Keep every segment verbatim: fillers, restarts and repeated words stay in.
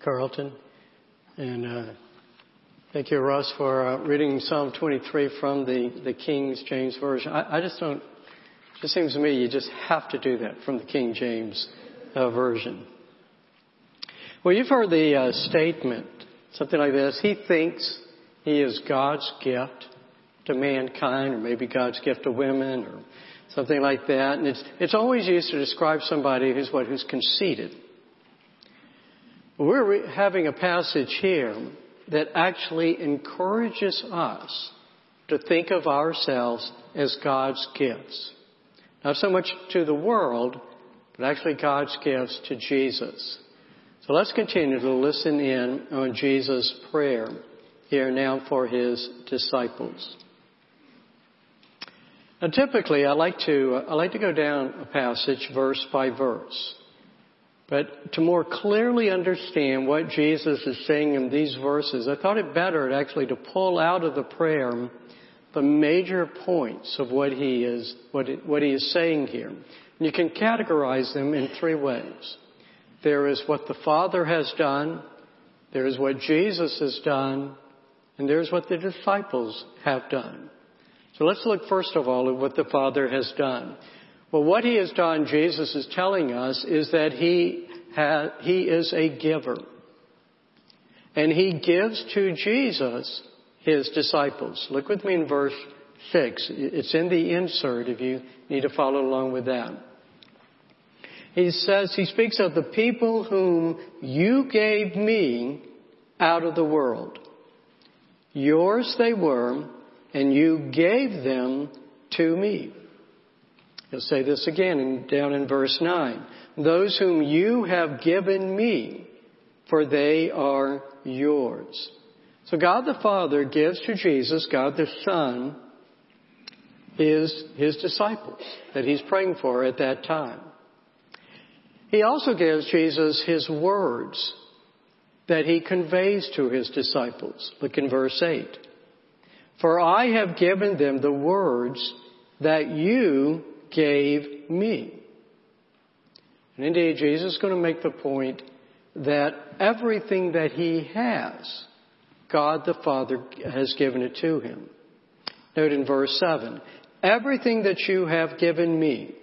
Carlton, and uh, thank you, Russ, for uh, reading Psalm twenty-three from the, the King James Version. I, I just don't, it just seems to me you just have to do that from the King James uh, Version. Well, you've heard the uh, statement, something like this: he thinks he is God's gift to mankind, or maybe God's gift to women, or something like that. And it's it's always used to describe somebody who's what, who's conceited. We're having a passage here that actually encourages us to think of ourselves as God's gifts. Not so much to the world, but actually God's gifts to Jesus. So let's continue to listen in on Jesus' prayer here now for his disciples. Now, typically, I like to, I like to go down a passage verse by verse. But to more clearly understand what Jesus is saying in these verses, I thought it better actually to pull out of the prayer the major points of what he is, what it, what he is saying here. And you can categorize them in three ways. There is what the Father has done, there is what Jesus has done, and there is what the disciples have done. So let's look first of all at what the Father has done. Well, what he has done, Jesus is telling us, is that he has, he is a giver. And he gives to Jesus his disciples. Look with me in verse six. It's in the insert if you need to follow along with that. He says, he speaks of the people whom you gave me out of the world. Yours they were, and you gave them to me. He'll say this again in, down in verse nine. Those whom you have given me, for they are yours. So God the Father gives to Jesus, God the Son, his, his disciples that he's praying for at that time. He also gives Jesus his words that he conveys to his disciples. Look in verse eight. For I have given them the words that you gave me. And indeed, Jesus is going to make the point that everything that he has, God the Father has given it to him. Note in verse seven, everything that you have given me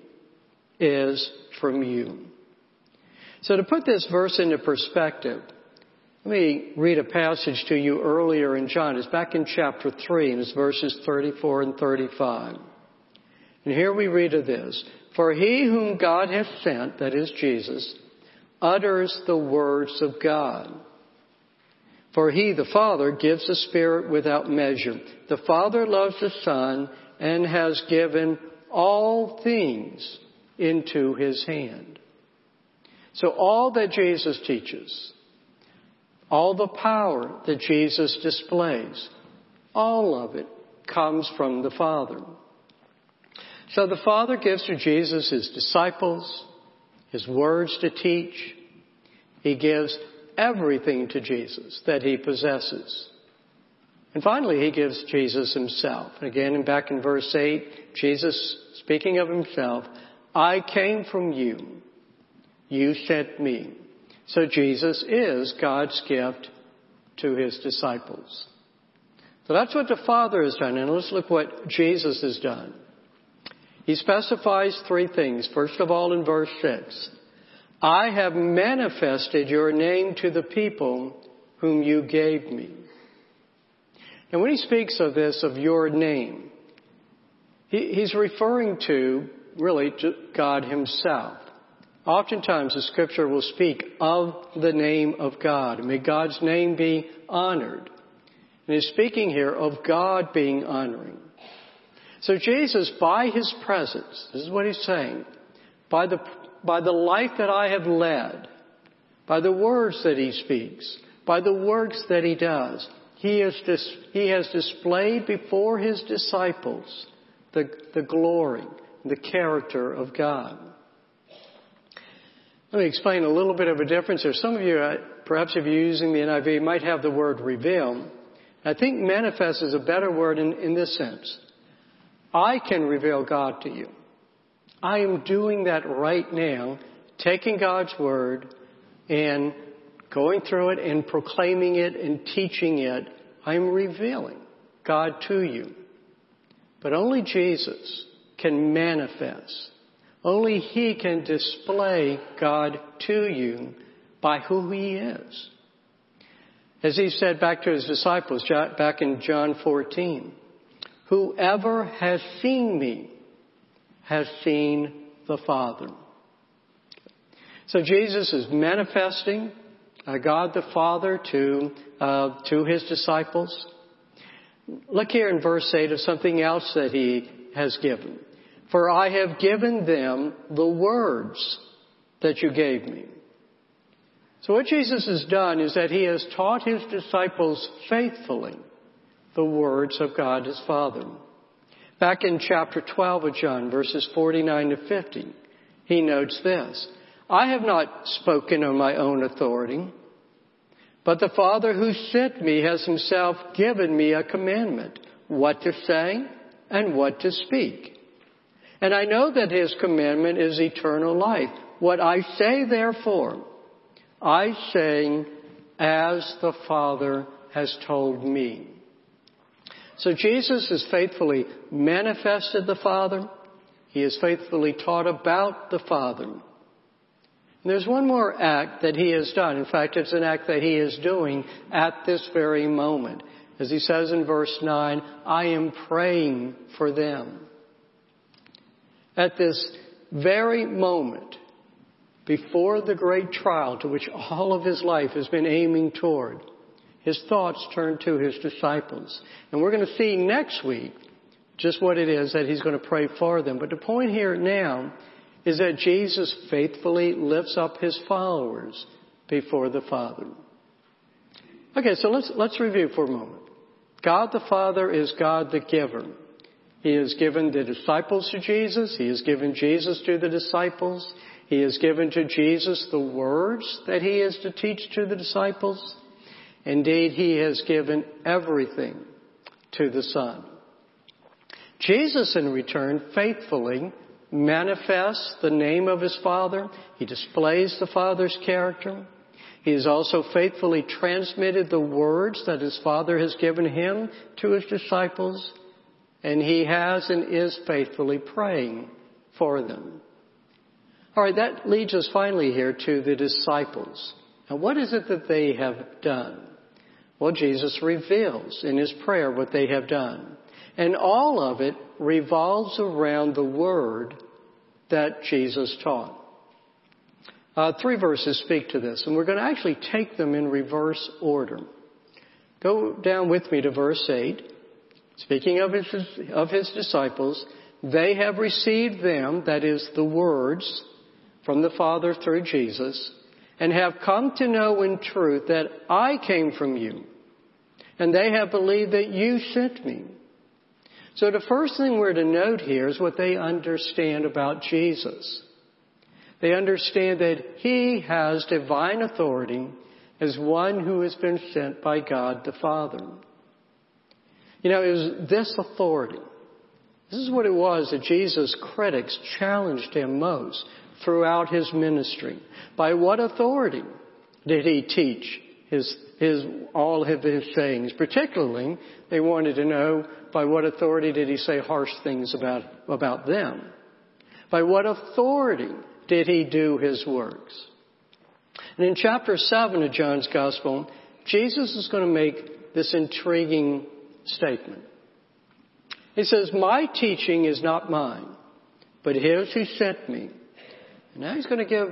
is from you. So to put this verse into perspective, let me read a passage to you earlier in John. It's back in chapter three, and it's verses thirty-four and thirty-five. And here we read of this. For he whom God hath sent, that is Jesus, utters the words of God. For he, the Father, gives the Spirit without measure. The Father loves the Son and has given all things into his hand. So all that Jesus teaches, all the power that Jesus displays, all of it comes from the Father. So the Father gives to Jesus his disciples, his words to teach. He gives everything to Jesus that he possesses. And finally, he gives Jesus himself. Again, back in verse eight, Jesus speaking of himself, I came from you. You sent me. So Jesus is God's gift to his disciples. So that's what the Father has done. And let's look what Jesus has done. He specifies three things. First of all, in verse six, I have manifested your name to the people whom you gave me. And when he speaks of this, of your name, he, he's referring to, really, to God himself. Oftentimes, the scripture will speak of the name of God. May God's name be honored. And he's speaking here of God being honoring. So Jesus, by his presence, this is what he's saying, by the, by the life that I have led, by the words that he speaks, by the works that he does, he has, dis, he has displayed before his disciples the, the glory, the character of God. Let me explain a little bit of a difference here. Some of you, perhaps if you're using the N I V, might have the word reveal. I think manifest is a better word in, in this sense. I can reveal God to you. I am doing that right now, taking God's word and going through it and proclaiming it and teaching it, I'm revealing God to you. But only Jesus can manifest. Only He can display God to you by who He is. As He said back to His disciples back in John fourteen, whoever has seen me has seen the Father. So Jesus is manifesting uh, God the Father to uh, to His disciples. Look here in verse eight of something else that He has given. For I have given them the words that you gave me. So what Jesus has done is that He has taught His disciples faithfully the words of God His Father. Back in chapter twelve of John, verses forty-nine to fifty, He notes this. I have not spoken on my own authority, but the Father who sent me has Himself given me a commandment, what to say and what to speak. And I know that His commandment is eternal life. What I say, therefore, I say as the Father has told me. So Jesus has faithfully manifested the Father. He has faithfully taught about the Father. And there's one more act that He has done. In fact, it's an act that He is doing at this very moment. As He says in verse nine, I am praying for them. At this very moment, before the great trial to which all of His life has been aiming toward, His thoughts turn to His disciples. And we're going to see next week just what it is that He's going to pray for them. But the point here now is that Jesus faithfully lifts up His followers before the Father. Okay, so let's let's review for a moment. God the Father is God the giver. He has given the disciples to Jesus. He has given Jesus to the disciples. He has given to Jesus the words that He is to teach to the disciples. Indeed, He has given everything to the Son. Jesus, in return, faithfully manifests the name of His Father. He displays the Father's character. He has also faithfully transmitted the words that His Father has given Him to His disciples. And He has and is faithfully praying for them. All right, that leads us finally here to the disciples. Now, what is it that they have done? Well, Jesus reveals in His prayer what they have done. And all of it revolves around the word that Jesus taught. Uh, three verses speak to this, and we're going to actually take them in reverse order. Go down with me to verse eight. Speaking of his, of his disciples, they have received them, that is, the words from the Father through Jesus, and have come to know in truth that I came from you, and they have believed that you sent me. So the first thing we're to note here is what they understand about Jesus. They understand that He has divine authority as one who has been sent by God the Father. You know, it was this authority. This is what it was that Jesus' critics challenged Him most throughout His ministry. By what authority did He teach his, his, all of His sayings? Particularly, they wanted to know, by what authority did He say harsh things about, about them? By what authority did He do His works? And in chapter seven of John's Gospel, Jesus is going to make this intriguing statement. He says, my teaching is not mine, but His who sent me. And now He's going to give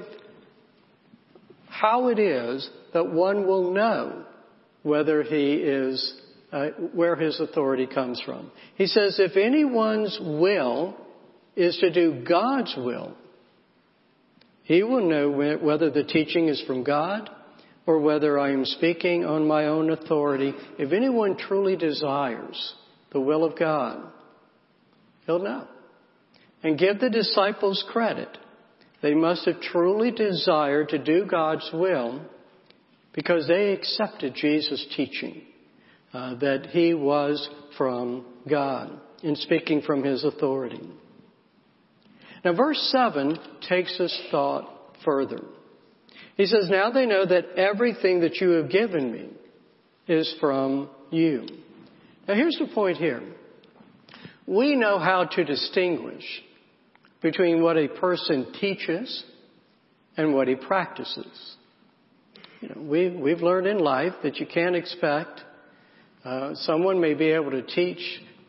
how it is that one will know whether he is, uh, where his authority comes from. He says, if anyone's will is to do God's will, he will know whether the teaching is from God or whether I am speaking on my own authority. If anyone truly desires the will of God, he'll know. And give the disciples credit. They must have truly desired to do God's will because they accepted Jesus' teaching uh, that He was from God in speaking from His authority. Now, verse seven takes this thought further. He says, now they know that everything that you have given me is from you. Now, here's the point here. We know how to distinguish between what a person teaches and what he practices. You know, we, we've learned in life that you can't expect uh, someone may be able to teach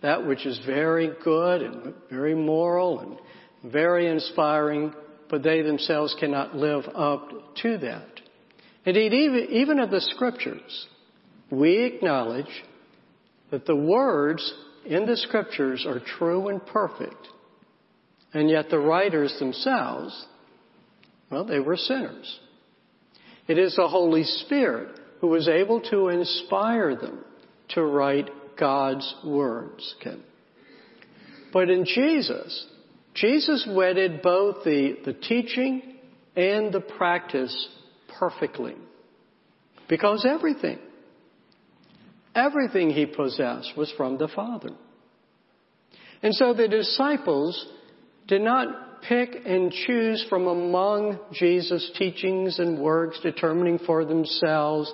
that which is very good and very moral and very inspiring, but they themselves cannot live up to that. Indeed, even, even of the Scriptures, we acknowledge that the words in the Scriptures are true and perfect, and yet the writers themselves, well, they were sinners. It is the Holy Spirit who was able to inspire them to write God's words. Okay? But in Jesus, Jesus wedded both the, the teaching and the practice perfectly. Because everything, everything he possessed was from the Father. And so the disciples did not pick and choose from among Jesus' teachings and works, determining for themselves,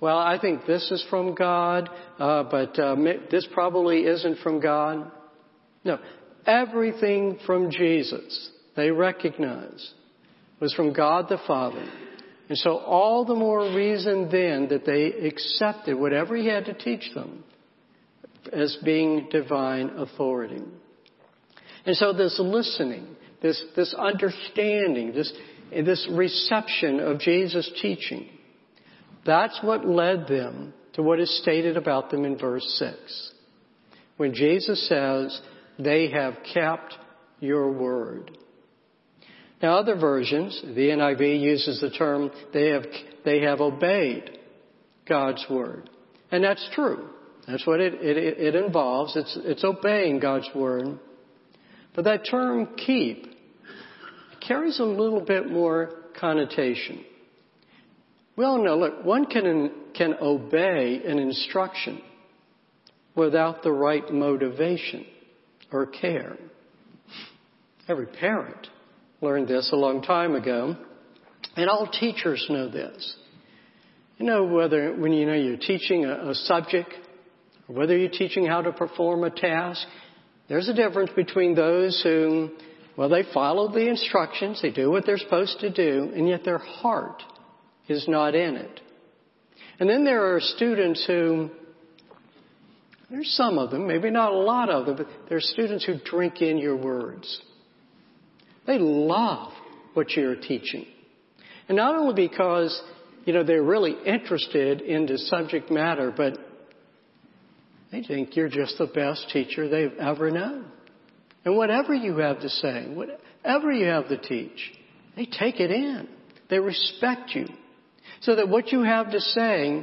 well, I think this is from God, uh, but uh, this probably isn't from God. No, everything from Jesus, they recognize, was from God the Father. And so all the more reason then that they accepted whatever he had to teach them as being divine authority. And so this listening, this, this understanding, this, this reception of Jesus' teaching, that's what led them to what is stated about them in verse six. When Jesus says, they have kept your word. Now, other versions, the N I V uses the term, they have, they have obeyed God's word. And that's true. That's what it, it, it involves. It's, it's obeying God's word. But that term keep carries a little bit more connotation. We all know, look, one can, can obey an instruction without the right motivation or care. Every parent learned this a long time ago, and all teachers know this. You know, whether when you know you're teaching a, a subject, or whether you're teaching how to perform a task, there's a difference between those who, well, they follow the instructions, they do what they're supposed to do, and yet their heart is not in it. And then there are students who, there's some of them, maybe not a lot of them, but there are students who drink in your words. They love what you're teaching. And not only because, you know, they're really interested in the subject matter, but they think you're just the best teacher they've ever known. And whatever you have to say, whatever you have to teach, they take it in. They respect you. So that what you have to say,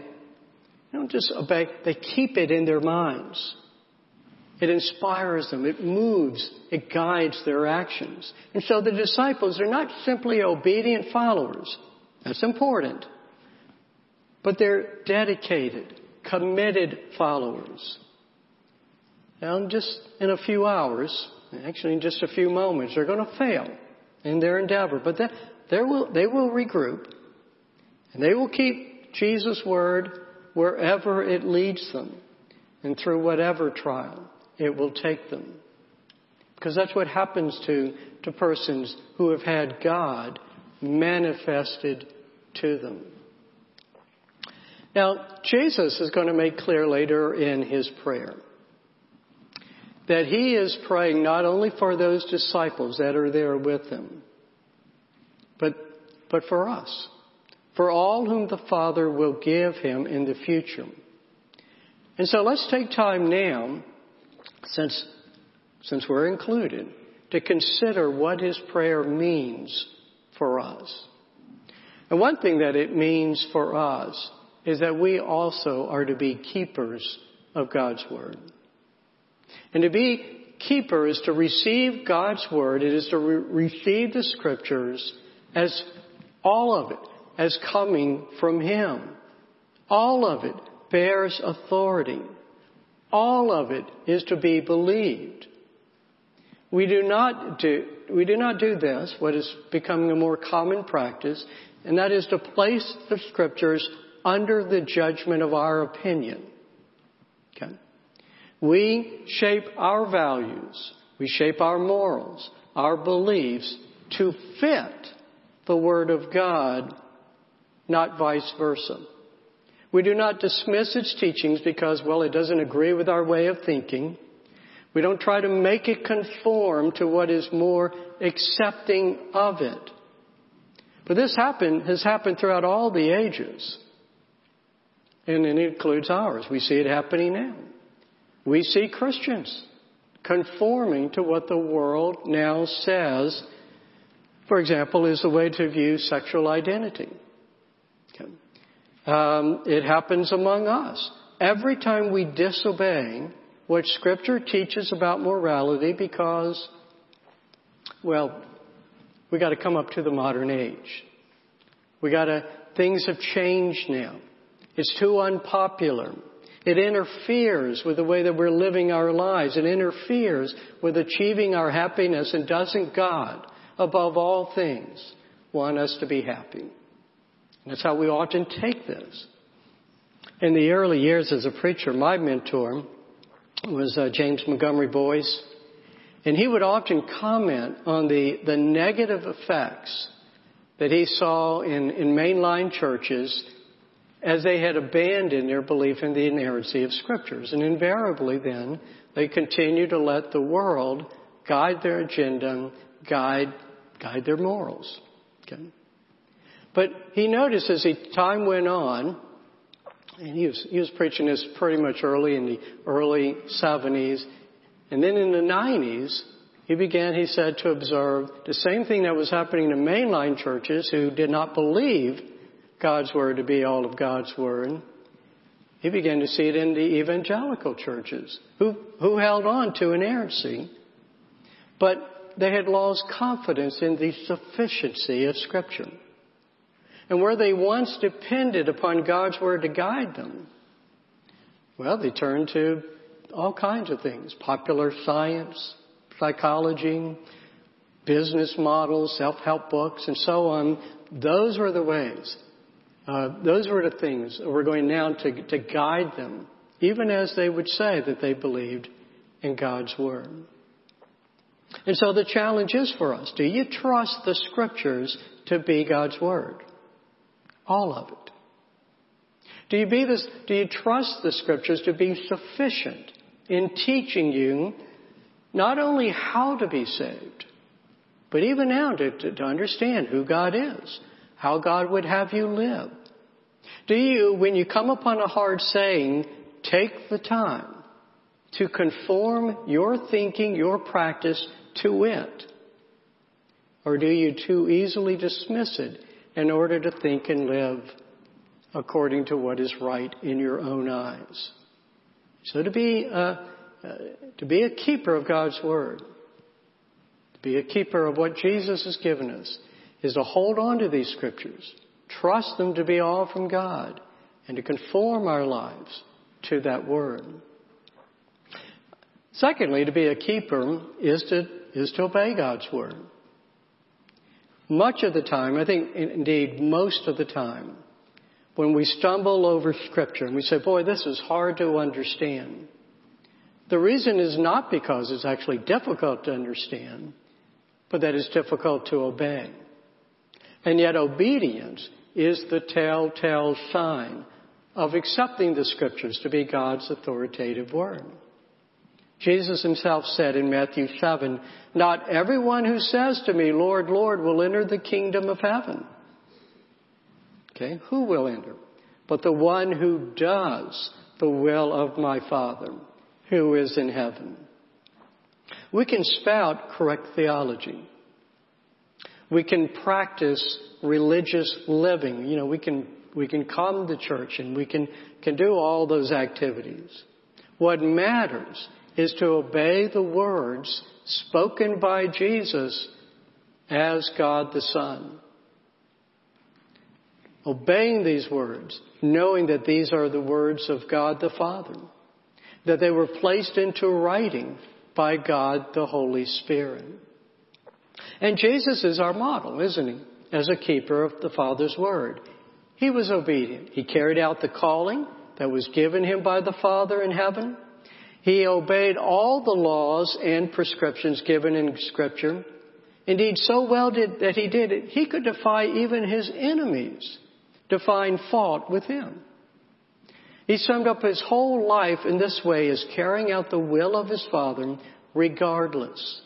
they don't just obey, they keep it in their minds. It inspires them. It moves. It guides their actions. And so the disciples are not simply obedient followers. That's important. But they're dedicated, committed followers. Now, just in a few hours, actually in just a few moments, they're going to fail in their endeavor. But that, they will, they will regroup, and they will keep Jesus' word wherever it leads them and through whatever trial it will take them. Because that's what happens to, to persons who have had God manifested to them. Now, Jesus is going to make clear later in his prayer that he is praying not only for those disciples that are there with him, but, but for us, for all whom the Father will give him in the future. And so let's take time now, since, since we're included, to consider what his prayer means for us. And one thing that it means for us is that we also are to be keepers of God's word. And to be keeper is to receive God's word. It is to re- receive the Scriptures as all of it, as coming from him. All of it bears authority. All of it is to be believed. We do not do, we do not do this, what is becoming a more common practice, and that is to place the Scriptures under the judgment of our opinion. Okay? We shape our values, we shape our morals, our beliefs to fit the Word of God, not vice versa. We do not dismiss its teachings because, well, it doesn't agree with our way of thinking. We don't try to make it conform to what is more accepting of it. But this happen, has happened throughout all the ages. And it includes ours. We see it happening now. We see Christians conforming to what the world now says, for example, is the way to view sexual identity. Okay. Um, it happens among us. Every time we disobey what Scripture teaches about morality because, well, we got to come up to the modern age. We got to, things have changed now. It's too unpopular. It interferes with the way that we're living our lives. It interferes with achieving our happiness, and doesn't God, above all things, want us to be happy? And that's how we often take this. In the early years as a preacher, my mentor was uh, James Montgomery Boyce. And he would often comment on the, the negative effects that he saw in, in mainline churches as they had abandoned their belief in the inerrancy of Scriptures. And invariably then, they continue to let the world guide their agenda, guide, guide their morals. Okay. But he noticed as he, time went on, and he was, he was preaching this pretty much early in the early seventies. And then in the nineties, he began, he said, to observe the same thing that was happening to mainline churches who did not believe God's Word to be all of God's Word. He began to see it in the evangelical churches who, who held on to inerrancy, but they had lost confidence in the sufficiency of Scripture. And where they once depended upon God's Word to guide them, well, they turned to all kinds of things, popular science, psychology, business models, self-help books, and so on. Those were the ways. Uh, those were the things that were going now to, to guide them, even as they would say that they believed in God's Word. And so the challenge is for us, do you trust the Scriptures to be God's Word? All of it. Do you, be this, do you trust the Scriptures to be sufficient in teaching you not only how to be saved, but even now to, to, to understand who God is, how God would have you live? Do you, when you come upon a hard saying, take the time to conform your thinking, your practice to it? Or do you too easily dismiss it in order to think and live according to what is right in your own eyes? So to be a, to be a keeper of God's Word, to be a keeper of what Jesus has given us, is to hold on to these Scriptures, trust them to be all from God, and to conform our lives to that Word. Secondly, to be a keeper is to, is to obey God's Word. Much of the time, I think indeed most of the time, when we stumble over Scripture and we say, boy, this is hard to understand, the reason is not because it's actually difficult to understand, but that it's difficult to obey. And yet obedience is the telltale sign of accepting the Scriptures to be God's authoritative Word. Jesus himself said in Matthew seven, "Not everyone who says to me, 'Lord, Lord,' will enter the kingdom of heaven." Okay, who will enter? But the one who does the will of my Father who is in heaven. We can spout correct theology. We can practice religious living. You know, we can we can come to church and we can, can do all those activities. What matters is to obey the words spoken by Jesus as God the Son. Obeying these words, knowing that these are the words of God the Father, that they were placed into writing by God the Holy Spirit. And Jesus is our model, isn't he? as a keeper of the Father's word. He was obedient. He carried out the calling that was given him by the Father in heaven. He obeyed all the laws and prescriptions given in Scripture. Indeed, so well did that he did it, he could defy even his enemies to find fault with him. He summed up his whole life in this way as carrying out the will of his Father regardless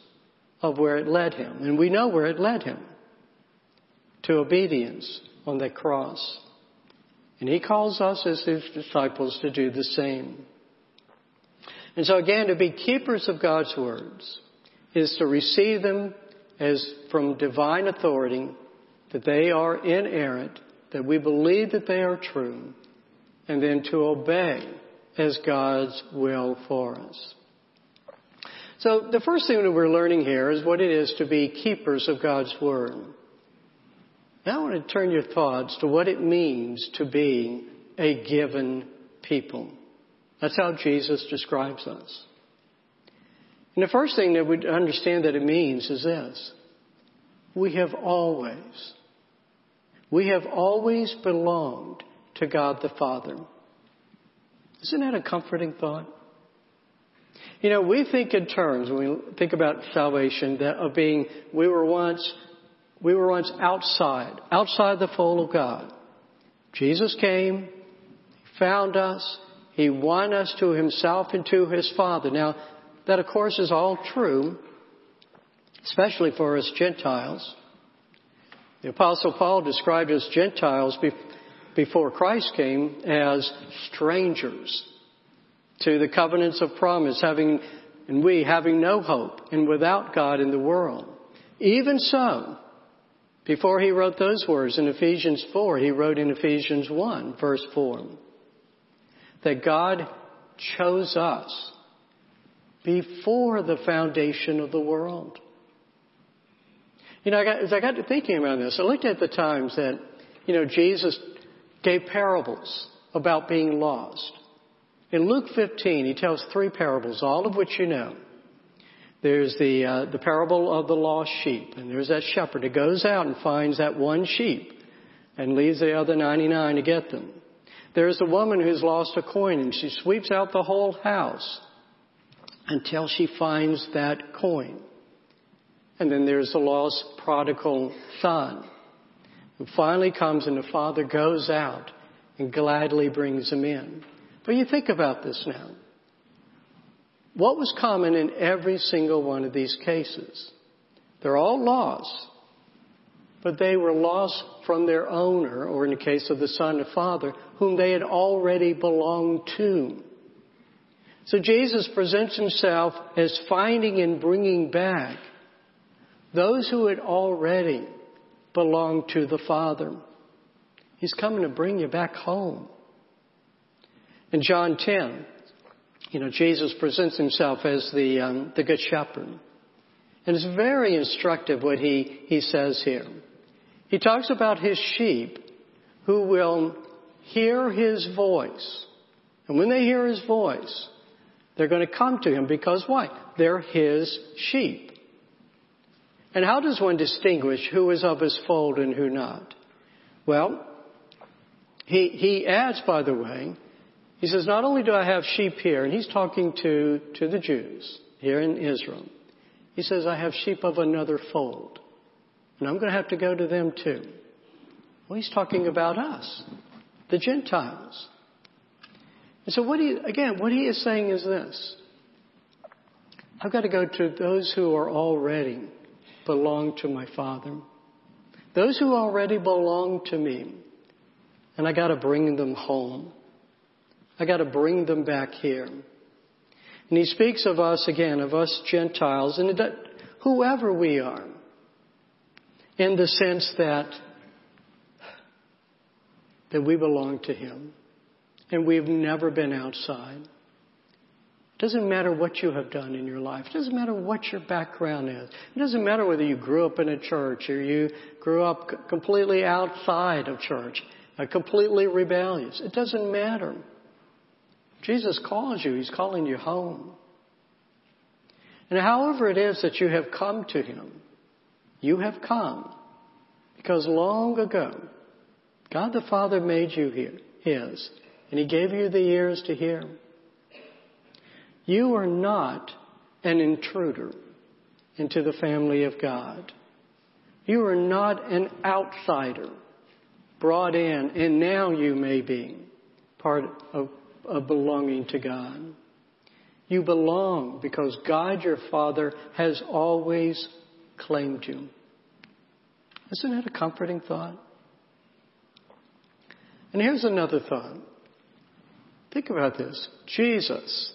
of where it led him. And we know where it led him, to obedience on the cross. And he calls us as his disciples to do the same. And so again, to be keepers of God's words is to receive them as from divine authority, that they are inerrant, that we believe that they are true, and then to obey as God's will for us. So the first thing that we're learning here is what it is to be keepers of God's word. Now I want to turn your thoughts to what it means to be a given people. That's how Jesus describes us. And the first thing that we understand that it means is this. We have always, we have always belonged to God the Father. Isn't that a comforting thought? You know, we think in terms, when we think about salvation, that of being, we were once We were once outside, outside the fold of God. Jesus came, found us, he won us to himself and to his Father. Now, that of course is all true, especially for us Gentiles. The Apostle Paul described us Gentiles before Christ came as strangers to the covenants of promise, having, and we having no hope and without God in the world. Even so, before he wrote those words in Ephesians four, he wrote in Ephesians one, verse four, that God chose us before the foundation of the world. You know, I got, as I got to thinking about this, I looked at the times that, you know, Jesus gave parables about being lost. In Luke fifteen, he tells three parables, all of which you know. There's the uh, the parable of the lost sheep. And there's that shepherd who goes out and finds that one sheep and leaves the other ninety-nine to get them. There's the woman who's lost a coin, and she sweeps out the whole house until she finds that coin. And then there's the lost prodigal son, who finally comes and the father goes out and gladly brings him in. But you think about this now. What was common in every single one of these cases? They're all lost, but they were lost from their owner, or in the case of the son and father, whom they had already belonged to. So Jesus presents himself as finding and bringing back those who had already belonged to the Father. He's coming to bring you back home. In John ten, you know, Jesus presents himself as the um, the Good Shepherd. And it's very instructive what he, he says here. He talks about his sheep who will hear his voice. And when they hear his voice, they're going to come to him because why? They're his sheep. And how does one distinguish who is of his fold and who not? Well, he he adds, by the way, he says, not only do I have sheep here, and he's talking to, to the Jews here in Israel. He says, I have sheep of another fold, and I'm going to have to go to them too. Well, he's talking about us, the Gentiles. And so what he, again, what he is saying is this. I've got to go to those who are already belong to my Father, those who already belong to me, and I got to bring them home. I got to bring them back here. And he speaks of us again, of us Gentiles, and whoever we are, in the sense that, that we belong to him and we've never been outside. It doesn't matter what you have done in your life. It doesn't matter what your background is. It doesn't matter whether you grew up in a church or you grew up completely outside of church, completely rebellious. It doesn't matter. Jesus calls you. He's calling you home. And however it is that you have come to him, you have come Because long ago, God the Father made you His, and He gave you the ears to hear. You are not an intruder into the family of God. You are not an outsider brought in, and now you may be part of, of belonging to God. You belong because God your Father has always claimed you. Isn't that a comforting thought? And here's another thought. Think about this. Jesus,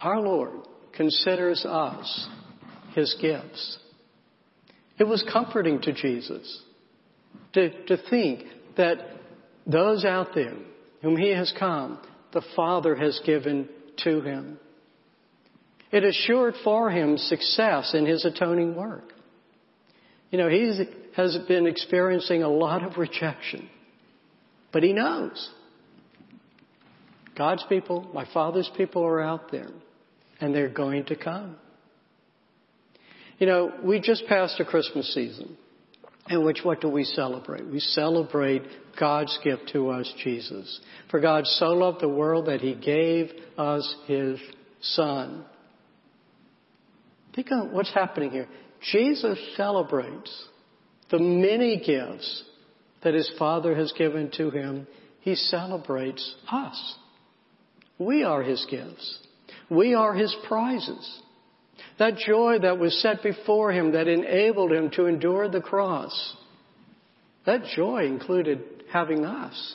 our Lord, considers us His gifts. It was comforting to Jesus to, to think that those out there whom He has come, the Father has given to Him. It assured for Him success in His atoning work. You know, He has been experiencing a lot of rejection, but He knows God's people, my Father's people are out there, and they're going to come. You know, we just passed a Christmas season in which what do we celebrate? We celebrate God's gift to us, Jesus. For God so loved the world that He gave us His Son. Think of what's happening here. Jesus celebrates the many gifts that His Father has given to Him. He celebrates us. We are His gifts. We are His prizes. That joy that was set before Him that enabled Him to endure the cross, that joy included having us.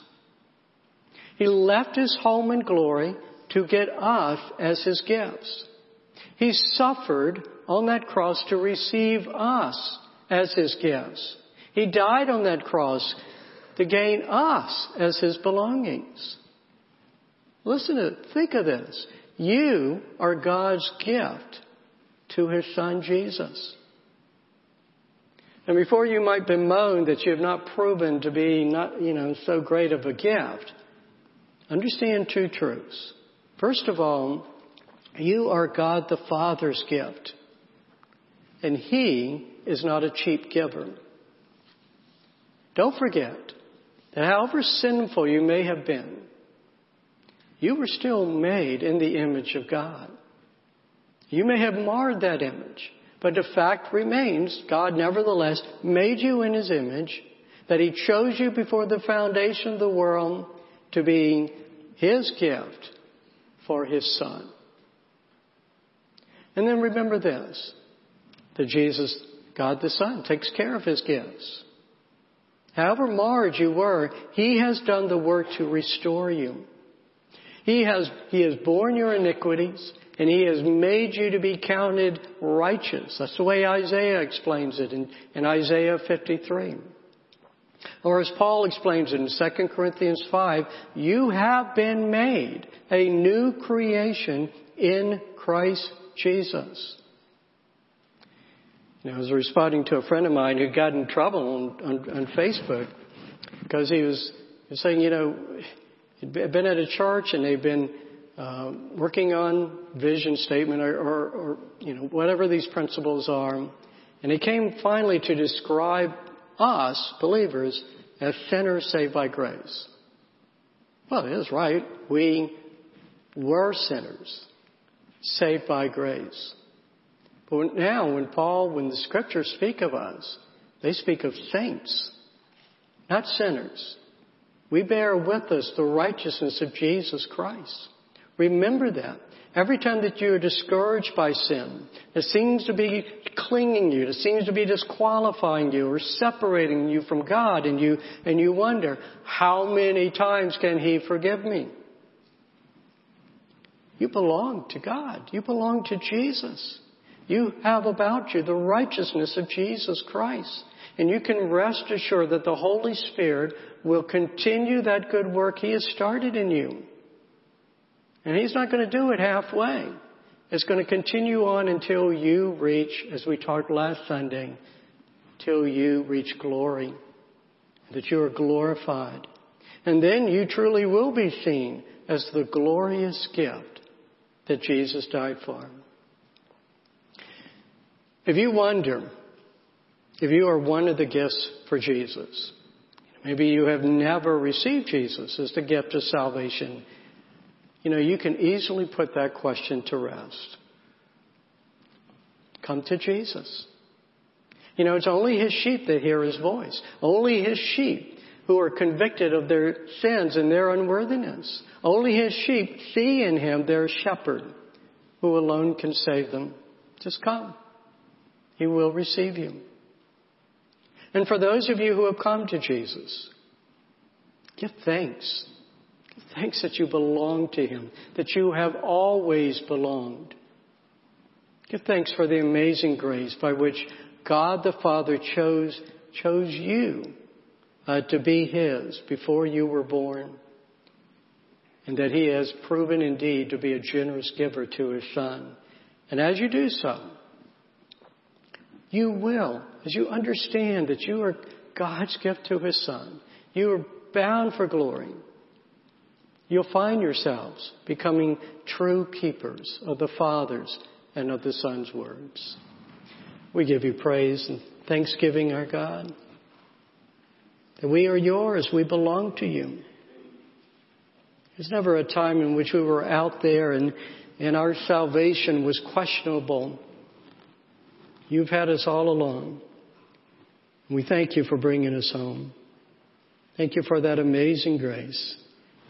He left His home and glory to get us as His gifts. He suffered on that cross to receive us as His gifts. He died on that cross to gain us as His belongings. Listen to it. Think of this. You are God's gift to His Son, Jesus. And before you might bemoan that you have not proven to be not, you know, so great of a gift, understand two truths. First of all, you are God the Father's gift, and He is not a cheap giver. Don't forget that however sinful you may have been, you were still made in the image of God. You may have marred that image, but the fact remains, God nevertheless made you in His image, that He chose you before the foundation of the world to be His gift for His Son. And then remember this, that Jesus, God the Son, takes care of His gifts. However marred you were, He has done the work to restore you. He has, he has borne your iniquities, and He has made you to be counted righteous. That's the way Isaiah explains it in, in Isaiah fifty-three. Or as Paul explains it in Second Corinthians five, you have been made a new creation in Christ Jesus. You know, I was responding to a friend of mine who got in trouble on, on, on Facebook because he was, he was saying, you know, he'd been at a church and they'd been uh, working on vision statement or, or, or, you know, whatever these principles are. And he came finally to describe us, believers, as sinners saved by grace. Well, it is right. We were sinners saved by grace. But now when Paul, when the Scriptures speak of us, they speak of saints, not sinners. We bear with us the righteousness of Jesus Christ. Remember that. Every time that you are discouraged by sin, it seems to be clinging you, it seems to be disqualifying you or separating you from God, and you and you wonder, how many times can He forgive me? You belong to God. You belong to Jesus. You have about you the righteousness of Jesus Christ. And you can rest assured that the Holy Spirit will continue that good work He has started in you. And He's not going to do it halfway. It's going to continue on until you reach, as we talked last Sunday, till you reach glory, that you are glorified. And then you truly will be seen as the glorious gift that Jesus died for. If you wonder If you are one of the gifts for Jesus, maybe you have never received Jesus as the gift of salvation, you know, you can easily put that question to rest. Come to Jesus. You know, it's only his sheep that hear his voice. Only his sheep who are convicted of their sins and their unworthiness. Only his sheep see in him their shepherd who alone can save them. Just come. He will receive you. And for those of you who have come to Jesus, give thanks. Give thanks that you belong to him, that you have always belonged. Give thanks for the amazing grace by which God the Father chose, chose you uh, to be his before you were born. And that he has proven indeed to be a generous giver to his son. And as you do so, you will, as you understand that you are God's gift to his son, you are bound for glory. You'll find yourselves becoming true keepers of the Father's and of the Son's words. We give you praise and thanksgiving, our God, that we are yours. We belong to you. There's never a time in which we were out there and, and our salvation was questionable. You've had us all along. We thank you for bringing us home. Thank you for that amazing grace.